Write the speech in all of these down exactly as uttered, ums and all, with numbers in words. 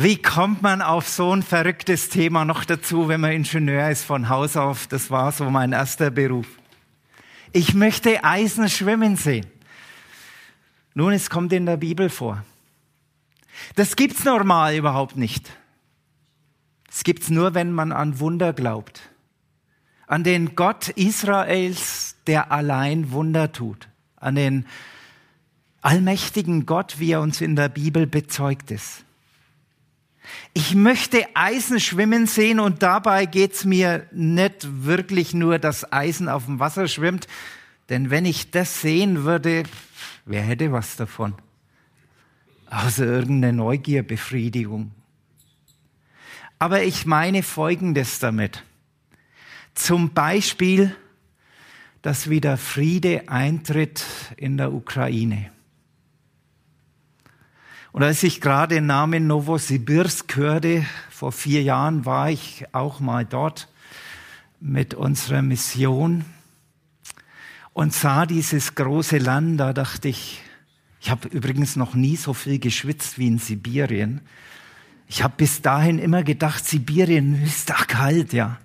Wie kommt man auf so ein verrücktes Thema noch dazu, wenn man Ingenieur ist von Haus auf? Das war so mein erster Beruf. Ich möchte Eisen schwimmen sehen. Nun, es kommt in der Bibel vor. Das gibt's normal überhaupt nicht. Es gibt's nur, wenn man an Wunder glaubt. An den Gott Israels, der allein Wunder tut. An den allmächtigen Gott, wie er uns in der Bibel bezeugt ist. Ich möchte Eisen schwimmen sehen und dabei geht's mir nicht wirklich nur, dass Eisen auf dem Wasser schwimmt, denn wenn ich das sehen würde, wer hätte was davon? Außer irgendeine Neugierbefriedigung. Aber ich meine Folgendes damit. Zum Beispiel, dass wieder Friede eintritt in der Ukraine. Und als ich gerade den Namen Novosibirsk hörte, vor vier Jahren war ich auch mal dort mit unserer Mission und sah dieses große Land, da dachte ich, ich habe übrigens noch nie so viel geschwitzt wie in Sibirien. Ich habe bis dahin immer gedacht, Sibirien ist doch kalt, ja.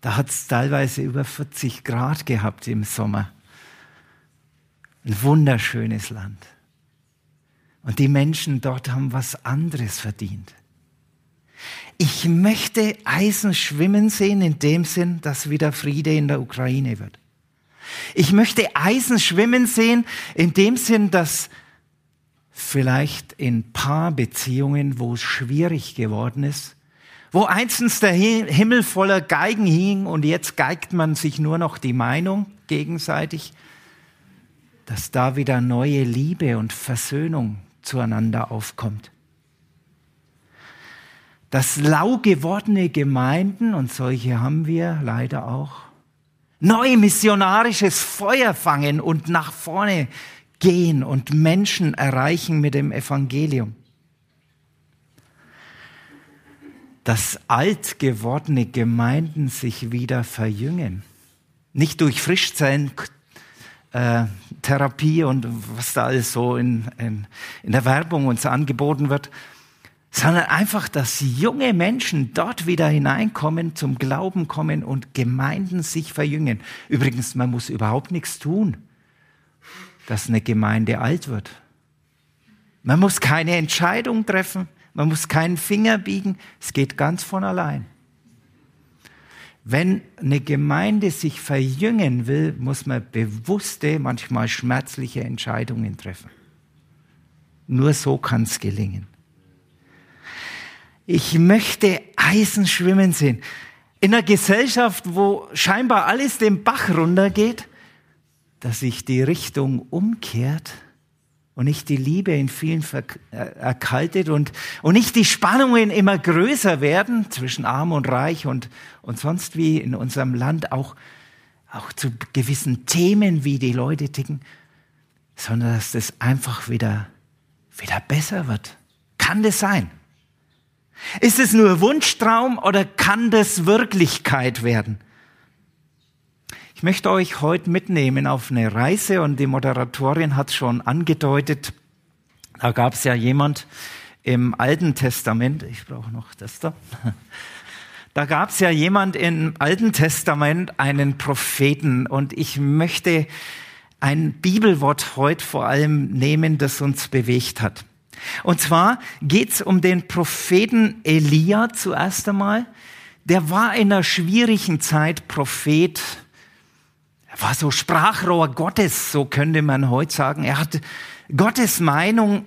Da hat es teilweise über vierzig Grad gehabt im Sommer. Ein wunderschönes Land. Und die Menschen dort haben was anderes verdient. Ich möchte Eisen schwimmen sehen in dem Sinn, dass wieder Friede in der Ukraine wird. Ich möchte Eisen schwimmen sehen in dem Sinn, dass vielleicht in Paarbeziehungen, wo es schwierig geworden ist, wo einstens der Himmel voller Geigen hing und jetzt geigt man sich nur noch die Meinung gegenseitig, dass da wieder neue Liebe und Versöhnung zueinander aufkommt. Dass lau gewordene Gemeinden, und solche haben wir leider auch, neu missionarisches Feuer fangen und nach vorne gehen und Menschen erreichen mit dem Evangelium. Dass alt gewordene Gemeinden sich wieder verjüngen. Nicht durch Frischzellen, äh, Therapie und was da alles so in, in, in der Werbung uns angeboten wird, sondern einfach, dass junge Menschen dort wieder hineinkommen, zum Glauben kommen und Gemeinden sich verjüngen. Übrigens, man muss überhaupt nichts tun, dass eine Gemeinde alt wird. Man muss keine Entscheidung treffen, man muss keinen Finger biegen, es geht ganz von allein. Wenn eine Gemeinde sich verjüngen will, muss man bewusste, manchmal schmerzliche Entscheidungen treffen. Nur so kann es gelingen. Ich möchte Eisen schwimmen sehen. In einer Gesellschaft, wo scheinbar alles den Bach runtergeht, dass sich die Richtung umkehrt und nicht die Liebe in vielen erkaltet und, und nicht die Spannungen immer größer werden zwischen Arm und Reich und, und sonst wie in unserem Land auch, auch zu gewissen Themen, wie die Leute ticken, sondern dass das einfach wieder, wieder besser wird. Kann das sein? Ist es nur Wunschtraum oder kann das Wirklichkeit werden? Ich möchte euch heute mitnehmen auf eine Reise und die Moderatorin hat schon angedeutet, da gab es ja jemand im Alten Testament, ich brauche noch das da, da gab es ja jemand im Alten Testament, einen Propheten und ich möchte ein Bibelwort heute vor allem nehmen, das uns bewegt hat. Und zwar geht es um den Propheten Elia zuerst einmal. Der war in einer schwierigen Zeit Prophet. Er war so Sprachrohr Gottes, so könnte man heute sagen. Er hat Gottes Meinung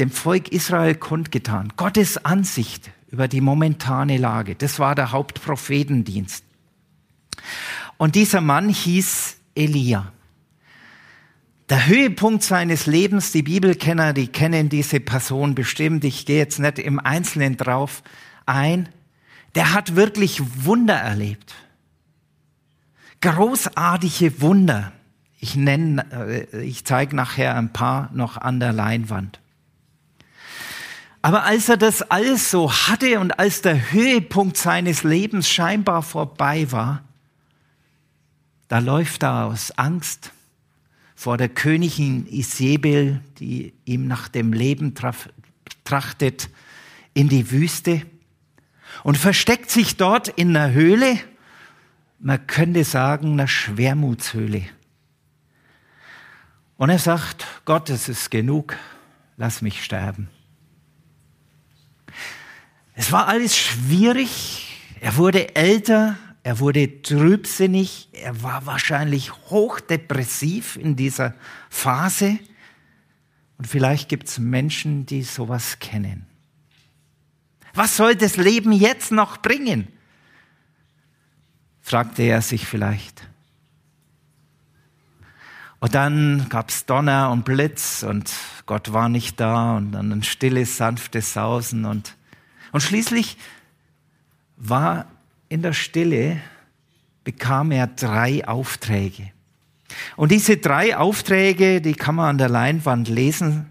dem Volk Israel kundgetan. Gottes Ansicht über die momentane Lage. Das war der Hauptprophetendienst. Und dieser Mann hieß Elia. Der Höhepunkt seines Lebens, die Bibelkenner, die kennen diese Person bestimmt, ich gehe jetzt nicht im Einzelnen drauf ein, der hat wirklich Wunder erlebt. Großartige Wunder. Ich nenne, ich zeige nachher ein paar noch an der Leinwand. Aber als er das alles so hatte und als der Höhepunkt seines Lebens scheinbar vorbei war, da läuft er aus Angst vor der Königin Isabel, die ihm nach dem Leben traf, trachtet, in die Wüste und versteckt sich dort in einer Höhle, man könnte sagen, einer Schwermutshöhle. Und er sagt, Gott, es ist genug, lass mich sterben. Es war alles schwierig, er wurde älter, er wurde trübsinnig, er war wahrscheinlich hochdepressiv in dieser Phase. Und vielleicht gibt es Menschen, die sowas kennen. Was soll das Leben jetzt noch bringen? Fragte er sich vielleicht. Und dann gab es Donner und Blitz und Gott war nicht da und dann ein stilles, sanftes Sausen. Und, und schließlich war in der Stille, bekam er drei Aufträge. Und diese drei Aufträge, die kann man an der Leinwand lesen.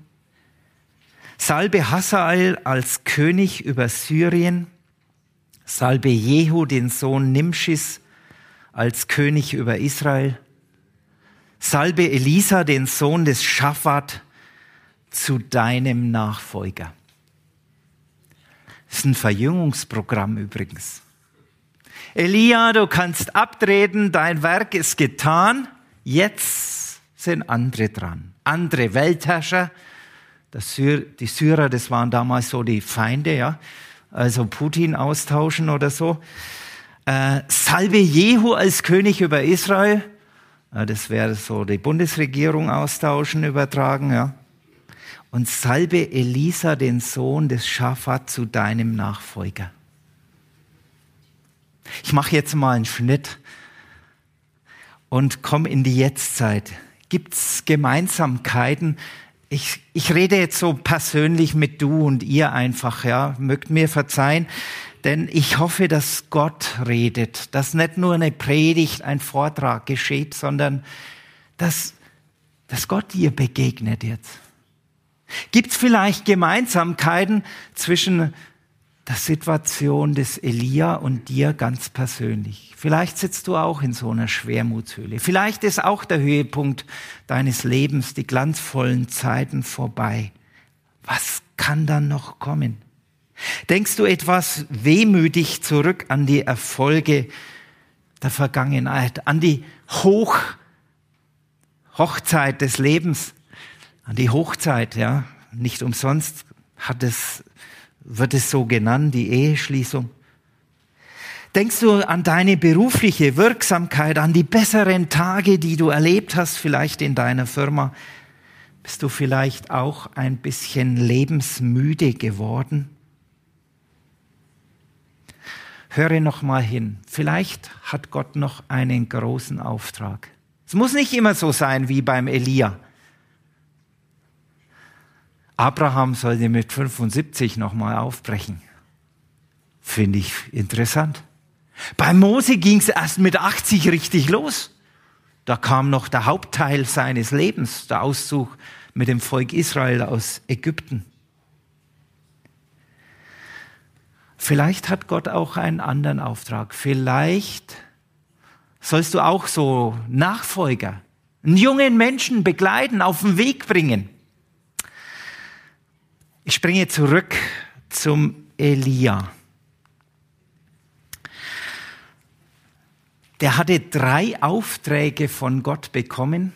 Salbe Hasael als König über Syrien, salbe Jehu, den Sohn Nimschis, als König über Israel, salbe Elisa, den Sohn des Schaffat, zu deinem Nachfolger. Das ist ein Verjüngungsprogramm übrigens. Elia, du kannst abtreten, dein Werk ist getan. Jetzt sind andere dran. Andere Weltherrscher, das Syr- die Syrer, das waren damals so die Feinde, ja, also Putin austauschen oder so. Äh, salbe Jehu als König über Israel. Das wäre so die Bundesregierung austauschen, übertragen, ja. Und salbe Elisa, den Sohn des Schaffat, zu deinem Nachfolger. Ich mache jetzt mal einen Schnitt und komme in die Jetztzeit. Gibt es Gemeinsamkeiten? Ich, ich rede jetzt so persönlich mit du und ihr einfach, ja. Mögt mir verzeihen, denn ich hoffe, dass Gott redet, dass nicht nur eine Predigt, ein Vortrag geschieht, sondern dass, dass Gott dir begegnet jetzt. Gibt es vielleicht Gemeinsamkeiten zwischen der Situation des Elia und dir ganz persönlich? Vielleicht sitzt du auch in so einer Schwermutshöhle. Vielleicht ist auch der Höhepunkt deines Lebens, die glanzvollen Zeiten vorbei. Was kann dann noch kommen? Denkst du etwas wehmütig zurück an die Erfolge der Vergangenheit, an die Hoch- Hochzeit des Lebens, an die Hochzeit, ja? Nicht umsonst hat es wird es so genannt, die Eheschließung. Denkst du an deine berufliche Wirksamkeit, an die besseren Tage, die du erlebt hast, vielleicht in deiner Firma? Bist du vielleicht auch ein bisschen lebensmüde geworden? Höre noch mal hin. Vielleicht hat Gott noch einen großen Auftrag. Es muss nicht immer so sein wie beim Elia. Abraham sollte mit fünfundsiebzig nochmal aufbrechen. Finde ich interessant. Bei Mose ging es erst mit achtzig richtig los. Da kam noch der Hauptteil seines Lebens, der Auszug mit dem Volk Israel aus Ägypten. Vielleicht hat Gott auch einen anderen Auftrag. Vielleicht sollst du auch so Nachfolger, einen jungen Menschen begleiten, auf den Weg bringen. Ich springe zurück zum Elia. Der hatte drei Aufträge von Gott bekommen.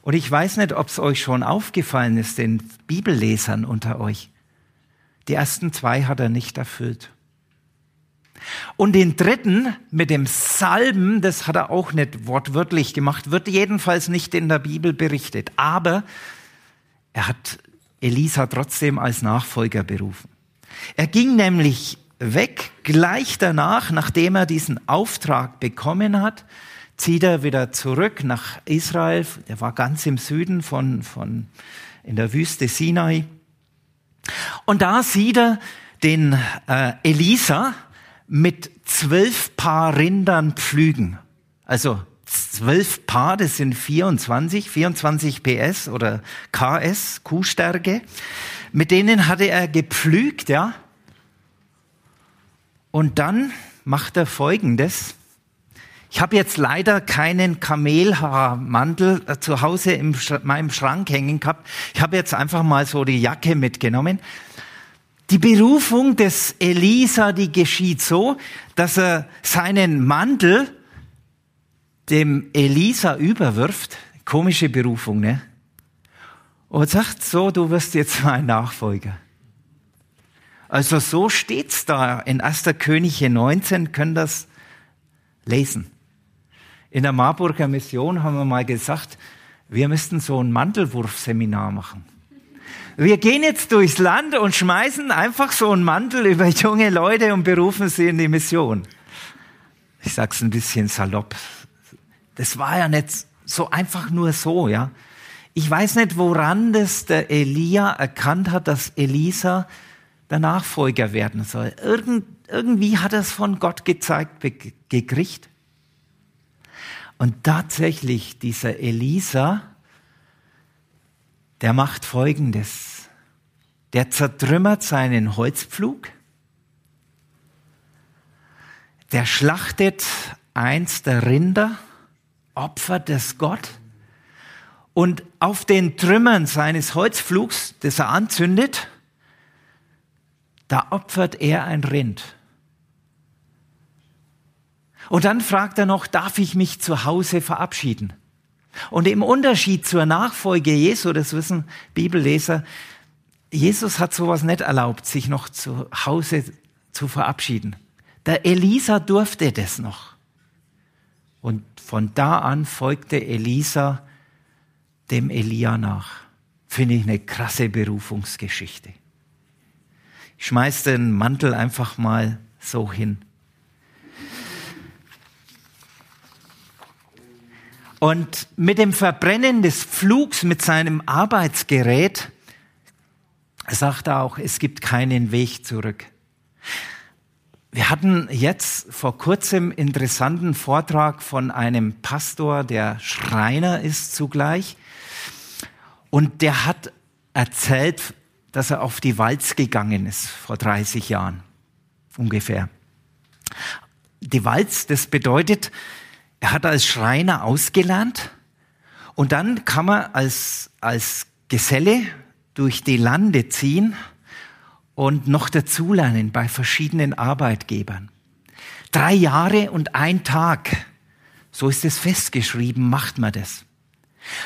Und ich weiß nicht, ob es euch schon aufgefallen ist, den Bibellesern unter euch. Die ersten zwei hat er nicht erfüllt. Und den dritten mit dem Salben, das hat er auch nicht wortwörtlich gemacht, wird jedenfalls nicht in der Bibel berichtet. Aber er hat Elisa trotzdem als Nachfolger berufen. Er ging nämlich weg, gleich danach, nachdem er diesen Auftrag bekommen hat, zieht er wieder zurück nach Israel. Er war ganz im Süden von, von in der Wüste Sinai. Und da sieht er den äh, Elisa mit zwölf Paar Rindern pflügen. Also zwölf Paar, das sind vierundzwanzig, vierundzwanzig P S oder K S, Kuhstärke. Mit denen hatte er gepflügt, ja. Und dann macht er Folgendes. Ich habe jetzt leider keinen Kamelhaarmantel zu Hause in meinem Schrank hängen gehabt. Ich habe jetzt einfach mal so die Jacke mitgenommen. Die Berufung des Elisa, die geschieht so, dass er seinen Mantel dem Elisa überwirft. Komische Berufung, ne? Und sagt so, du wirst jetzt mein Nachfolger. Also so steht's da in erster Könige neunzehn, könnt ihr das lesen. In der Marburger Mission haben wir mal gesagt, wir müssten so ein Mantelwurfseminar machen. Wir gehen jetzt durchs Land und schmeißen einfach so einen Mantel über junge Leute und berufen sie in die Mission. Ich sag's ein bisschen salopp. Das war ja nicht so einfach nur so, ja. Ich weiß nicht, woran das der Elia erkannt hat, dass Elisa der Nachfolger werden soll. Irgend, irgendwie hat er es von Gott gezeigt be- gekriegt. Und tatsächlich, dieser Elisa, der macht Folgendes. Der zertrümmert seinen Holzpflug. Der schlachtet eins der Rinder, opfert es Gott. Und auf den Trümmern seines Holzpflugs, das er anzündet, da opfert er ein Rind. Und dann fragt er noch, darf ich mich zu Hause verabschieden? Und im Unterschied zur Nachfolge Jesu, das wissen Bibelleser, Jesus hat sowas nicht erlaubt, sich noch zu Hause zu verabschieden. Der Elisa durfte das noch. Und von da an folgte Elisa dem Elia nach. Finde ich eine krasse Berufungsgeschichte. Ich schmeiß den Mantel einfach mal so hin. Und mit dem Verbrennen des Pflugs, mit seinem Arbeitsgerät, sagt er auch, es gibt keinen Weg zurück. Wir hatten jetzt vor kurzem einen interessanten Vortrag von einem Pastor, der Schreiner ist zugleich. Und der hat erzählt, dass er auf die Walz gegangen ist, vor dreißig Jahren ungefähr. Die Walz, das bedeutet, er hat als Schreiner ausgelernt und dann kann man als, als Geselle durch die Lande ziehen und noch dazulernen bei verschiedenen Arbeitgebern. Drei Jahre und ein Tag, so ist es festgeschrieben, macht man das.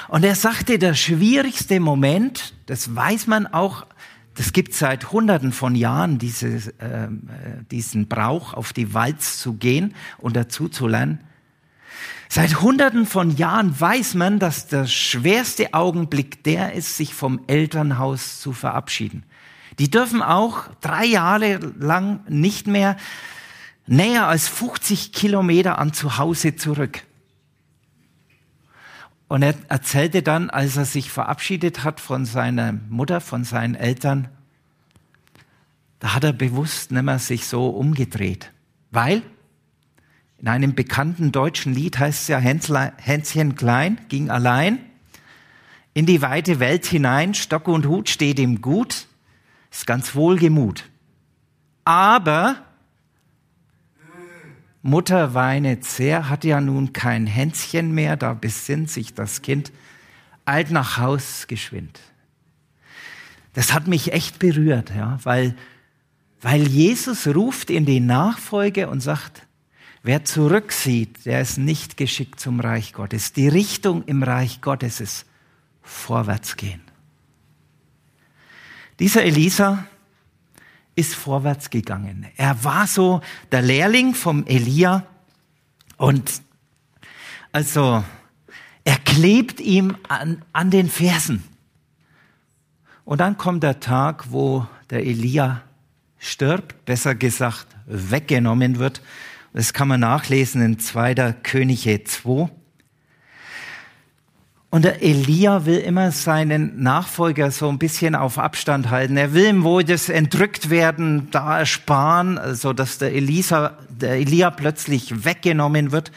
Und er sagte, der schwierigste Moment, das weiß man auch, das gibt seit Hunderten von Jahren, diese, äh, diesen Brauch, auf die Walz zu gehen und dazuzulernen. Seit Hunderten von Jahren weiß man, dass der schwerste Augenblick der ist, sich vom Elternhaus zu verabschieden. Die dürfen auch drei Jahre lang nicht mehr näher als fünfzig Kilometer an zu Hause zurück. Und er erzählte dann, als er sich verabschiedet hat von seiner Mutter, von seinen Eltern, da hat er bewusst nicht mehr sich so umgedreht, weil in einem bekannten deutschen Lied heißt es ja, Hänschen klein ging allein in die weite Welt hinein, Stock und Hut steht ihm gut, ist ganz wohlgemut. Aber Mutter weinet sehr, hat ja nun kein Hänschen mehr, da besinnt sich das Kind, eilt nach Haus geschwind. Das hat mich echt berührt, ja, weil, weil Jesus ruft in die Nachfolge und sagt, wer zurücksieht, der ist nicht geschickt zum Reich Gottes. Die Richtung im Reich Gottes ist Vorwärtsgehen. Dieser Elisa ist vorwärts gegangen. Er war so der Lehrling vom Elia und also er klebt ihm an, an den Fersen. Und dann kommt der Tag, wo der Elia stirbt, besser gesagt weggenommen wird. Das kann man nachlesen in zweiter Könige zwei. Und der Elia will immer seinen Nachfolger so ein bisschen auf Abstand halten. Er will ihm wohl das Entrücktwerden da ersparen, also dass der Elisa, der Elia plötzlich weggenommen wird.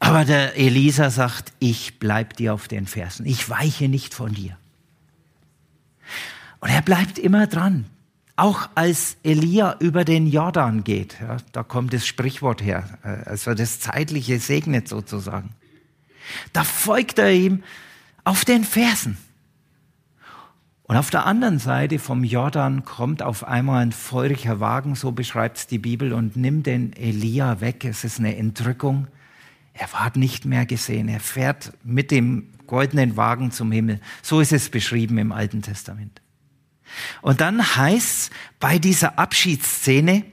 Aber der Elisa sagt, ich bleib dir auf den Fersen. Ich weiche nicht von dir. Und er bleibt immer dran. Auch als Elia über den Jordan geht, ja, da kommt das Sprichwort her, also das Zeitliche segnet sozusagen. Da folgt er ihm auf den Fersen. Und auf der anderen Seite vom Jordan kommt auf einmal ein feuriger Wagen, so beschreibt es die Bibel, und nimmt den Elia weg. Es ist eine Entrückung. Er ward nicht mehr gesehen. Er fährt mit dem goldenen Wagen zum Himmel. So ist es beschrieben im Alten Testament. Und dann heißt's bei dieser Abschiedsszene,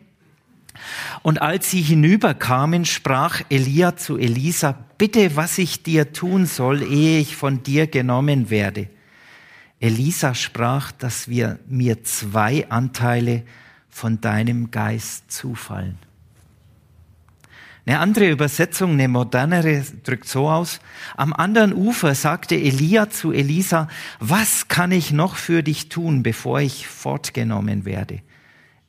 und als sie hinüberkamen, sprach Elia zu Elisa, bitte, was ich dir tun soll, ehe ich von dir genommen werde. Elisa sprach, dass wir, mir zwei Anteile von deinem Geist zufallen. Eine andere Übersetzung, eine modernere, drückt so aus. Am anderen Ufer sagte Elia zu Elisa, was kann ich noch für dich tun, bevor ich fortgenommen werde?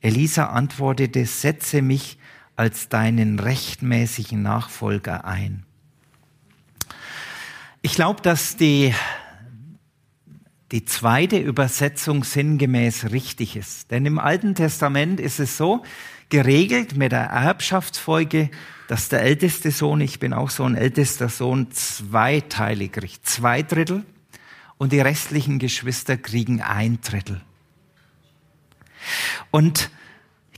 Elisa antwortete, setze mich als deinen rechtmäßigen Nachfolger ein. Ich glaube, dass die, die zweite Übersetzung sinngemäß richtig ist. Denn im Alten Testament ist es so geregelt mit der Erbschaftsfolge, dass der älteste Sohn, ich bin auch so ein ältester Sohn, zweiteilig kriegt, zwei Drittel, und die restlichen Geschwister kriegen ein Drittel. Und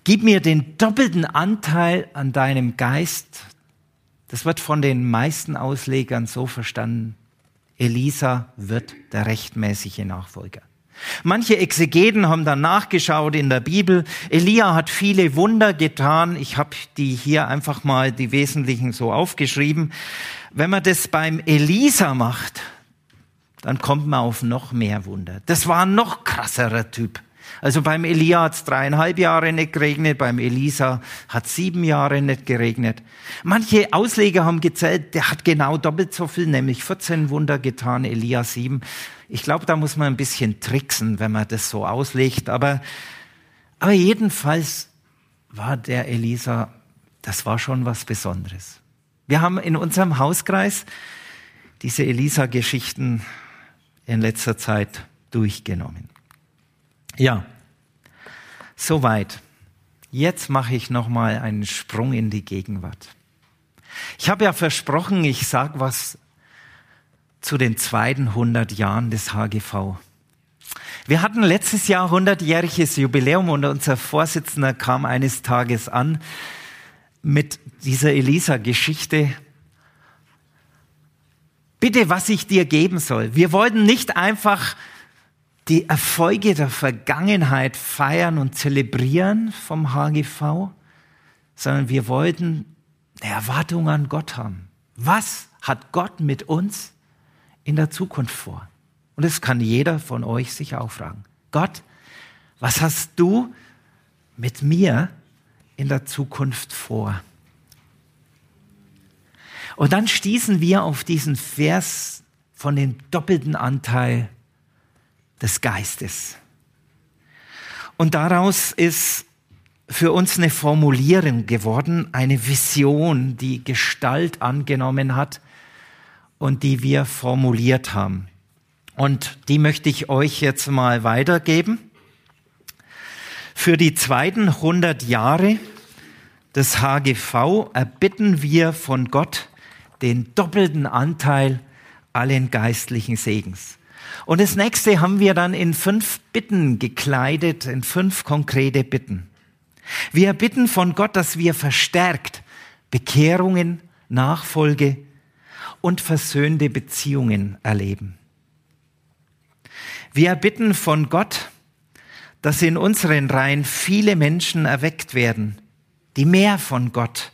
gib mir den doppelten Anteil an deinem Geist. Das wird von den meisten Auslegern so verstanden. Elisa wird der rechtmäßige Nachfolger. Manche Exegeten haben dann nachgeschaut in der Bibel. Elia hat viele Wunder getan. Ich habe die hier einfach mal die wesentlichen so aufgeschrieben. Wenn man das beim Elisa macht, dann kommt man auf noch mehr Wunder. Das war ein noch krasserer Typ. Also beim Elia hat es dreieinhalb Jahre nicht geregnet, beim Elisa hat es sieben Jahre nicht geregnet. Manche Ausleger haben gezählt, der hat genau doppelt so viel, nämlich vierzehn Wunder getan, Elia sieben. Ich glaube, da muss man ein bisschen tricksen, wenn man das so auslegt. Aber, aber jedenfalls war der Elisa, das war schon was Besonderes. Wir haben in unserem Hauskreis diese Elisa-Geschichten in letzter Zeit durchgenommen. Ja, soweit. Jetzt mache ich nochmal einen Sprung in die Gegenwart. Ich habe ja versprochen, ich sage was zu den zweiten hundert Jahren des H G V. Wir hatten letztes Jahr hundertjähriges Jubiläum und unser Vorsitzender kam eines Tages an mit dieser Elisa-Geschichte. Bitte, was ich dir geben soll. Wir wollten nicht einfach die Erfolge der Vergangenheit feiern und zelebrieren vom H G V, sondern wir wollten eine Erwartung an Gott haben. Was hat Gott mit uns in der Zukunft vor? Und das kann jeder von euch sich auch fragen. Gott, was hast du mit mir in der Zukunft vor? Und dann stießen wir auf diesen Vers von dem doppelten Anteil des Geistes. Und daraus ist für uns eine Formulierung geworden, eine Vision, die Gestalt angenommen hat und die wir formuliert haben. Und die möchte ich euch jetzt mal weitergeben. Für die zweiten hundert Jahre des H G V erbitten wir von Gott den doppelten Anteil allen geistlichen Segens. Und das nächste haben wir dann in fünf Bitten gekleidet, in fünf konkrete Bitten. Wir bitten von Gott, dass wir verstärkt Bekehrungen, Nachfolge und versöhnte Beziehungen erleben. Wir bitten von Gott, dass in unseren Reihen viele Menschen erweckt werden, die mehr von Gott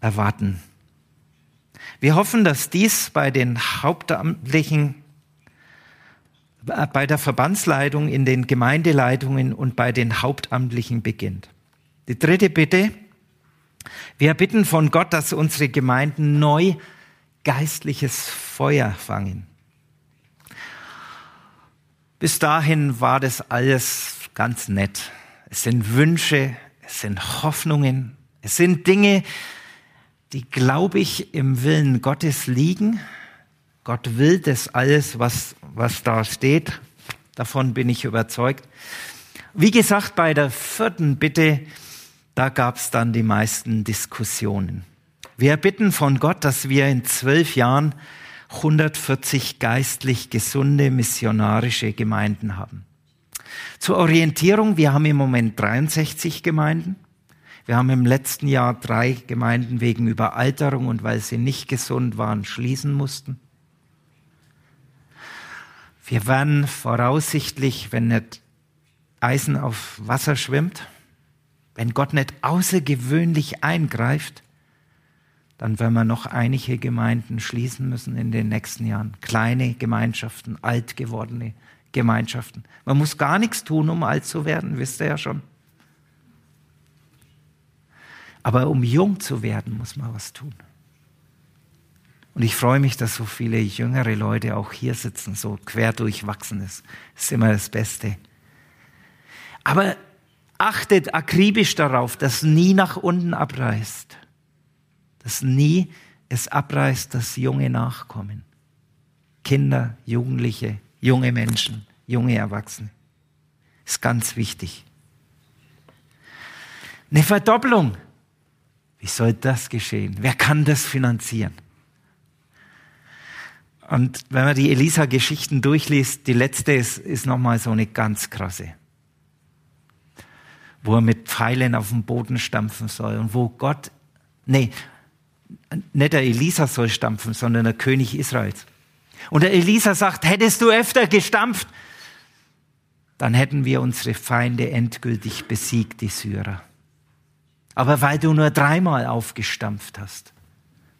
erwarten. Wir hoffen, dass dies bei den hauptamtlichen bei der Verbandsleitung, in den Gemeindeleitungen und bei den Hauptamtlichen beginnt. Die dritte Bitte Wir bitten von Gott, dass unsere Gemeinden neu geistliches Feuer fangen. Bis dahin war das alles ganz nett. Es sind Wünsche, es sind Hoffnungen, es sind Dinge, die, glaube ich, im Willen Gottes liegen. Gott will das alles, was, was da steht. Davon bin ich überzeugt. Wie gesagt, bei der vierten Bitte, da gab es dann die meisten Diskussionen. Wir bitten von Gott, dass wir in zwölf Jahren hundertvierzig geistlich gesunde missionarische Gemeinden haben. Zur Orientierung, wir haben im Moment dreiundsechzig Gemeinden. Wir haben im letzten Jahr drei Gemeinden wegen Überalterung und weil sie nicht gesund waren, schließen mussten. Wir werden voraussichtlich, wenn nicht Eisen auf Wasser schwimmt, wenn Gott nicht außergewöhnlich eingreift, dann werden wir noch einige Gemeinden schließen müssen in den nächsten Jahren. Kleine Gemeinschaften, alt gewordene Gemeinschaften. Man muss gar nichts tun, um alt zu werden, wisst ihr ja schon. Aber um jung zu werden, muss man was tun. Und ich freue mich, dass so viele jüngere Leute auch hier sitzen, so quer durchwachsen ist. Das ist immer das Beste. Aber achtet akribisch darauf, dass nie nach unten abreißt. Dass nie es abreißt, dass junge nachkommen. Kinder, Jugendliche, junge Menschen, junge Erwachsene. Das ist ganz wichtig. Eine Verdopplung. Wie soll das geschehen? Wer kann das finanzieren? Und wenn man die Elisa-Geschichten durchliest, die letzte ist, ist nochmal so eine ganz krasse. Wo er mit Pfeilen auf den Boden stampfen soll und wo Gott, nee, nicht der Elisa soll stampfen, sondern der König Israels. Und der Elisa sagt, hättest du öfter gestampft, dann hätten wir unsere Feinde endgültig besiegt, die Syrer. Aber weil du nur dreimal aufgestampft hast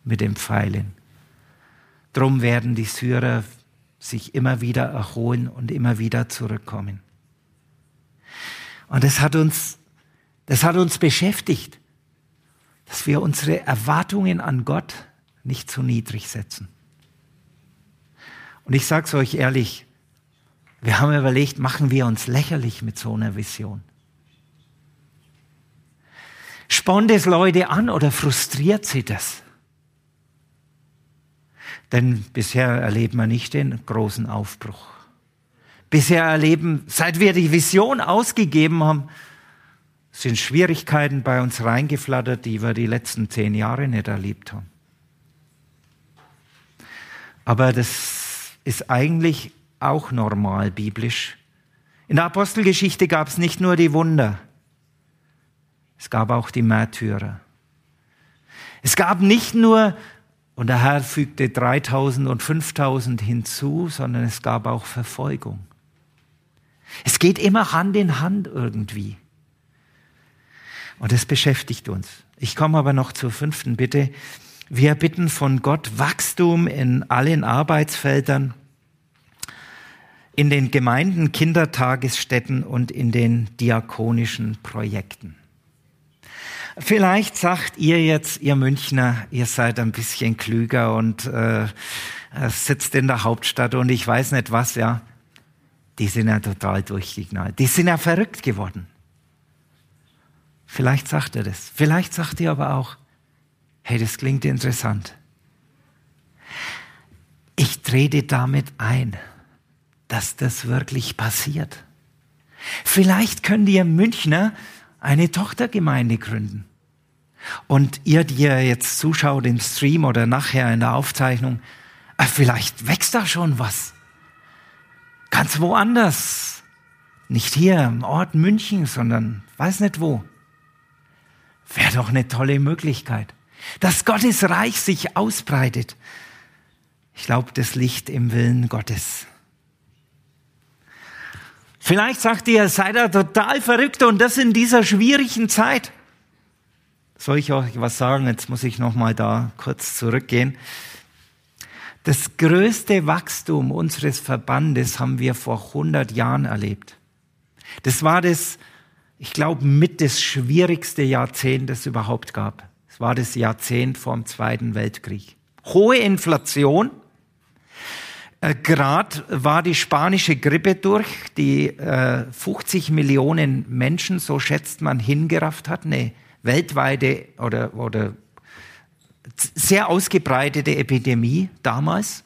mit den Pfeilen. Drum werden die Syrer sich immer wieder erholen und immer wieder zurückkommen. Und das hat uns, das hat uns beschäftigt, dass wir unsere Erwartungen an Gott nicht zu niedrig setzen. Und ich sage es euch ehrlich, wir haben überlegt, machen wir uns lächerlich mit so einer Vision? Spornt es Leute an oder frustriert sie das? Denn bisher erleben wir nicht den großen Aufbruch. Bisher erleben, seit wir die Vision ausgegeben haben, sind Schwierigkeiten bei uns reingeflattert, die wir die letzten zehn Jahre nicht erlebt haben. Aber das ist eigentlich auch normal biblisch. In der Apostelgeschichte gab es nicht nur die Wunder. Es gab auch die Märtyrer. Es gab nicht nur, und der Herr fügte dreitausend und fünftausend hinzu, sondern es gab auch Verfolgung. Es geht immer Hand in Hand irgendwie. Und das beschäftigt uns. Ich komme aber noch zur fünften Bitte. Wir bitten von Gott Wachstum in allen Arbeitsfeldern, in den Gemeinden, Kindertagesstätten und in den diakonischen Projekten. Vielleicht sagt ihr jetzt, ihr Münchner, ihr seid ein bisschen klüger und äh, sitzt in der Hauptstadt und ich weiß nicht was, ja. Die sind ja total durchgeknallt. Die sind ja verrückt geworden. Vielleicht sagt ihr das. Vielleicht sagt ihr aber auch, hey, das klingt interessant. Ich trete damit ein, dass das wirklich passiert. Vielleicht könnt ihr Münchner eine Tochtergemeinde gründen. Und ihr, die ihr jetzt zuschaut im Stream oder nachher in der Aufzeichnung, vielleicht wächst da schon was. Ganz woanders. Nicht hier im Ort München, sondern weiß nicht wo. Wäre doch eine tolle Möglichkeit. Dass Gottes Reich sich ausbreitet. Ich glaube, das liegt im Willen Gottes. Vielleicht sagt ihr, seid ihr total verrückt und das in dieser schwierigen Zeit. Soll ich euch was sagen? Jetzt muss ich nochmal da kurz zurückgehen. Das größte Wachstum unseres Verbandes haben wir vor hundert Jahren erlebt. Das war das, ich glaube, mit das schwierigste Jahrzehnt, das es überhaupt gab. war das Jahrzehnt vor dem Zweiten Weltkrieg. Hohe Inflation. Äh, Gerade war die spanische Grippe durch, die äh, fünfzig Millionen Menschen, so schätzt man, hingerafft hat. Eine weltweite oder, oder sehr ausgebreitete Epidemie damals.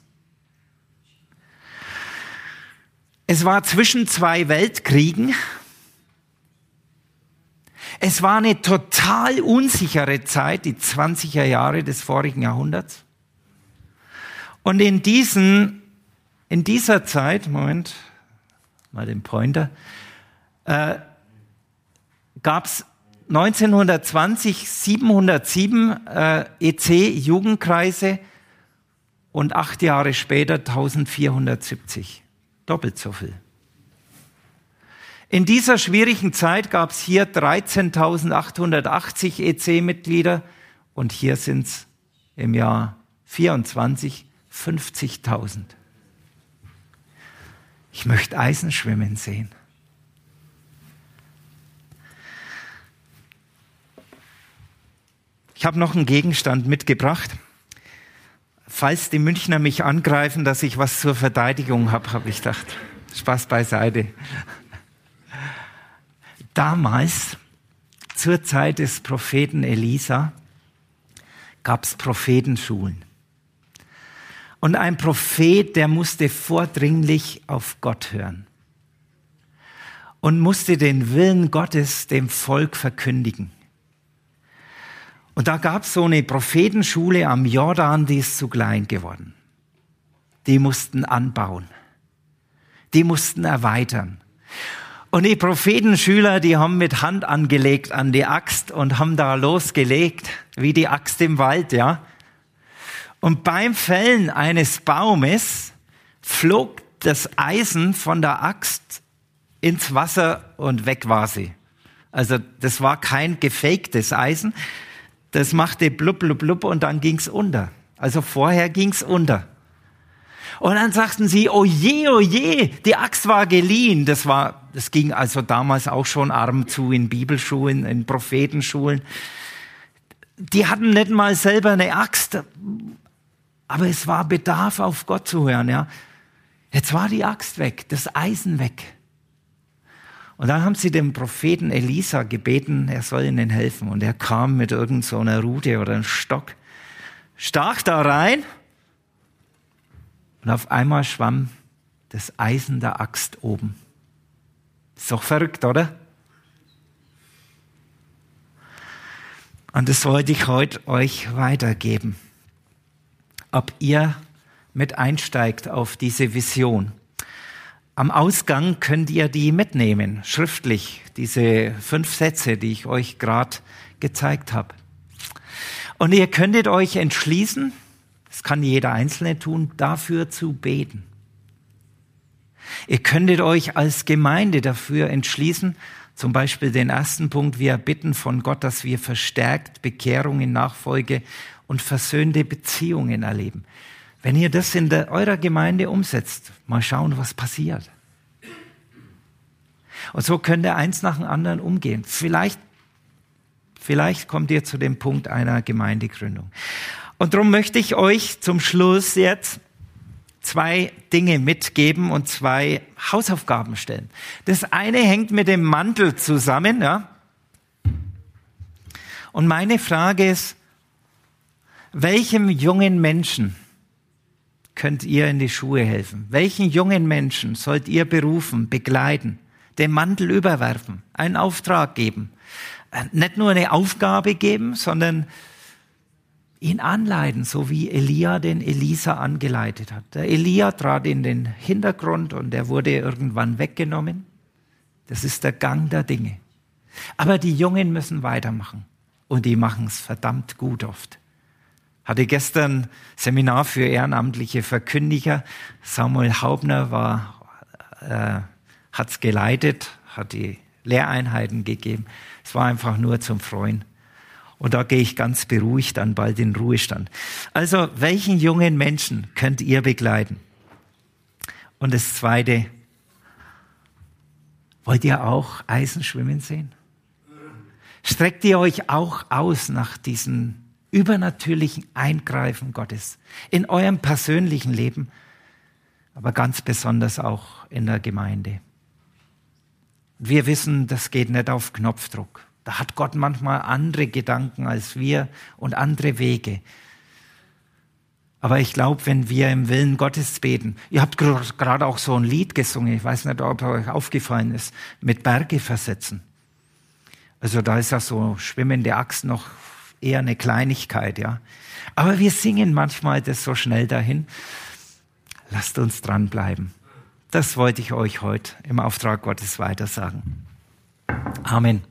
Es war zwischen zwei Weltkriegen. Es war eine total unsichere Zeit, die zwanziger Jahre des vorigen Jahrhunderts. Und in diesen, in dieser Zeit, Moment, mal den Pointer, äh, gab es neunzehnhundertzwanzig siebenhundertsieben äh, E C-Jugendkreise und acht Jahre später eintausendvierhundertsiebzig. Doppelt so viel. In dieser schwierigen Zeit gab es hier dreizehntausendachthundertachtzig E C-Mitglieder und hier sind es im Jahr vierundzwanzig fünfzigtausend. Ich möchte Eisenschwimmen sehen. Ich habe noch einen Gegenstand mitgebracht. Falls die Münchner mich angreifen, dass ich was zur Verteidigung habe, habe ich gedacht. Spaß beiseite. Damals, zur Zeit des Propheten Elisa, gab es Prophetenschulen. Und ein Prophet, der musste vordringlich auf Gott hören und musste den Willen Gottes dem Volk verkündigen. Und da gab es so eine Prophetenschule am Jordan, die ist zu klein geworden. Die mussten anbauen. Die mussten erweitern. Und die Prophetenschüler, die haben mit Hand angelegt an die Axt und haben da losgelegt, wie die Axt im Wald, ja. Und beim Fällen eines Baumes flog das Eisen von der Axt ins Wasser und weg war sie. Also das war kein gefaktes Eisen. Das machte blub, blub, blub und dann ging's unter. Also vorher ging's unter. Und dann sagten sie, oh je, oh je, die Axt war geliehen. Das war, das ging also damals auch schon arm zu in Bibelschulen, in Prophetenschulen. Die hatten nicht mal selber eine Axt, aber es war Bedarf, auf Gott zu hören, ja. Jetzt war die Axt weg, das Eisen weg. Und dann haben sie den Propheten Elisa gebeten, er soll ihnen helfen. Und er kam mit irgend so einer Rute oder einem Stock, stach da rein und auf einmal schwamm das Eisen der Axt oben. Ist doch verrückt, oder? Und das wollte ich heute euch weitergeben. Ob ihr mit einsteigt auf diese Vision. Am Ausgang könnt ihr die mitnehmen, schriftlich, diese fünf Sätze, die ich euch gerade gezeigt habe. Und ihr könntet euch entschließen, das kann jeder Einzelne tun, dafür zu beten. Ihr könntet euch als Gemeinde dafür entschließen, zum Beispiel den ersten Punkt, wir bitten von Gott, dass wir verstärkt Bekehrung in Nachfolge und versöhnte Beziehungen erleben. Wenn ihr das in der, eurer Gemeinde umsetzt, mal schauen, was passiert. Und so könnt ihr eins nach dem anderen umgehen. Vielleicht, vielleicht kommt ihr zu dem Punkt einer Gemeindegründung. Und darum möchte ich euch zum Schluss jetzt zwei Dinge mitgeben und zwei Hausaufgaben stellen. Das eine hängt mit dem Mantel zusammen, ja. Und meine Frage ist, welchem jungen Menschen könnt ihr in die Schuhe helfen? Welchen jungen Menschen sollt ihr berufen, begleiten, den Mantel überwerfen, einen Auftrag geben? Nicht nur eine Aufgabe geben, sondern ihn anleiten, so wie Elia den Elisa angeleitet hat. Der Elia trat in den Hintergrund und er wurde irgendwann weggenommen. Das ist der Gang der Dinge. Aber die Jungen müssen weitermachen. Und die machen es verdammt gut oft. Hatte gestern Seminar für ehrenamtliche Verkündiger. Samuel Haubner war, äh, hat's geleitet, hat die Lehreinheiten gegeben. Es war einfach nur zum Freuen. Und da gehe ich ganz beruhigt dann bald in Ruhestand. Also, welchen jungen Menschen könnt ihr begleiten? Und das Zweite, wollt ihr auch Eisen schwimmen sehen? Streckt ihr euch auch aus nach diesen übernatürlichen Eingreifen Gottes in eurem persönlichen Leben, aber ganz besonders auch in der Gemeinde. Wir wissen, das geht nicht auf Knopfdruck. Da hat Gott manchmal andere Gedanken als wir und andere Wege. Aber ich glaube, wenn wir im Willen Gottes beten, ihr habt gerade auch so ein Lied gesungen, ich weiß nicht, ob euch aufgefallen ist, mit Berge versetzen. Also da ist ja so schwimmende Axt noch eher eine Kleinigkeit, ja. Aber wir singen manchmal das so schnell dahin. Lasst uns dranbleiben. Das wollte ich euch heute im Auftrag Gottes weitersagen. Amen.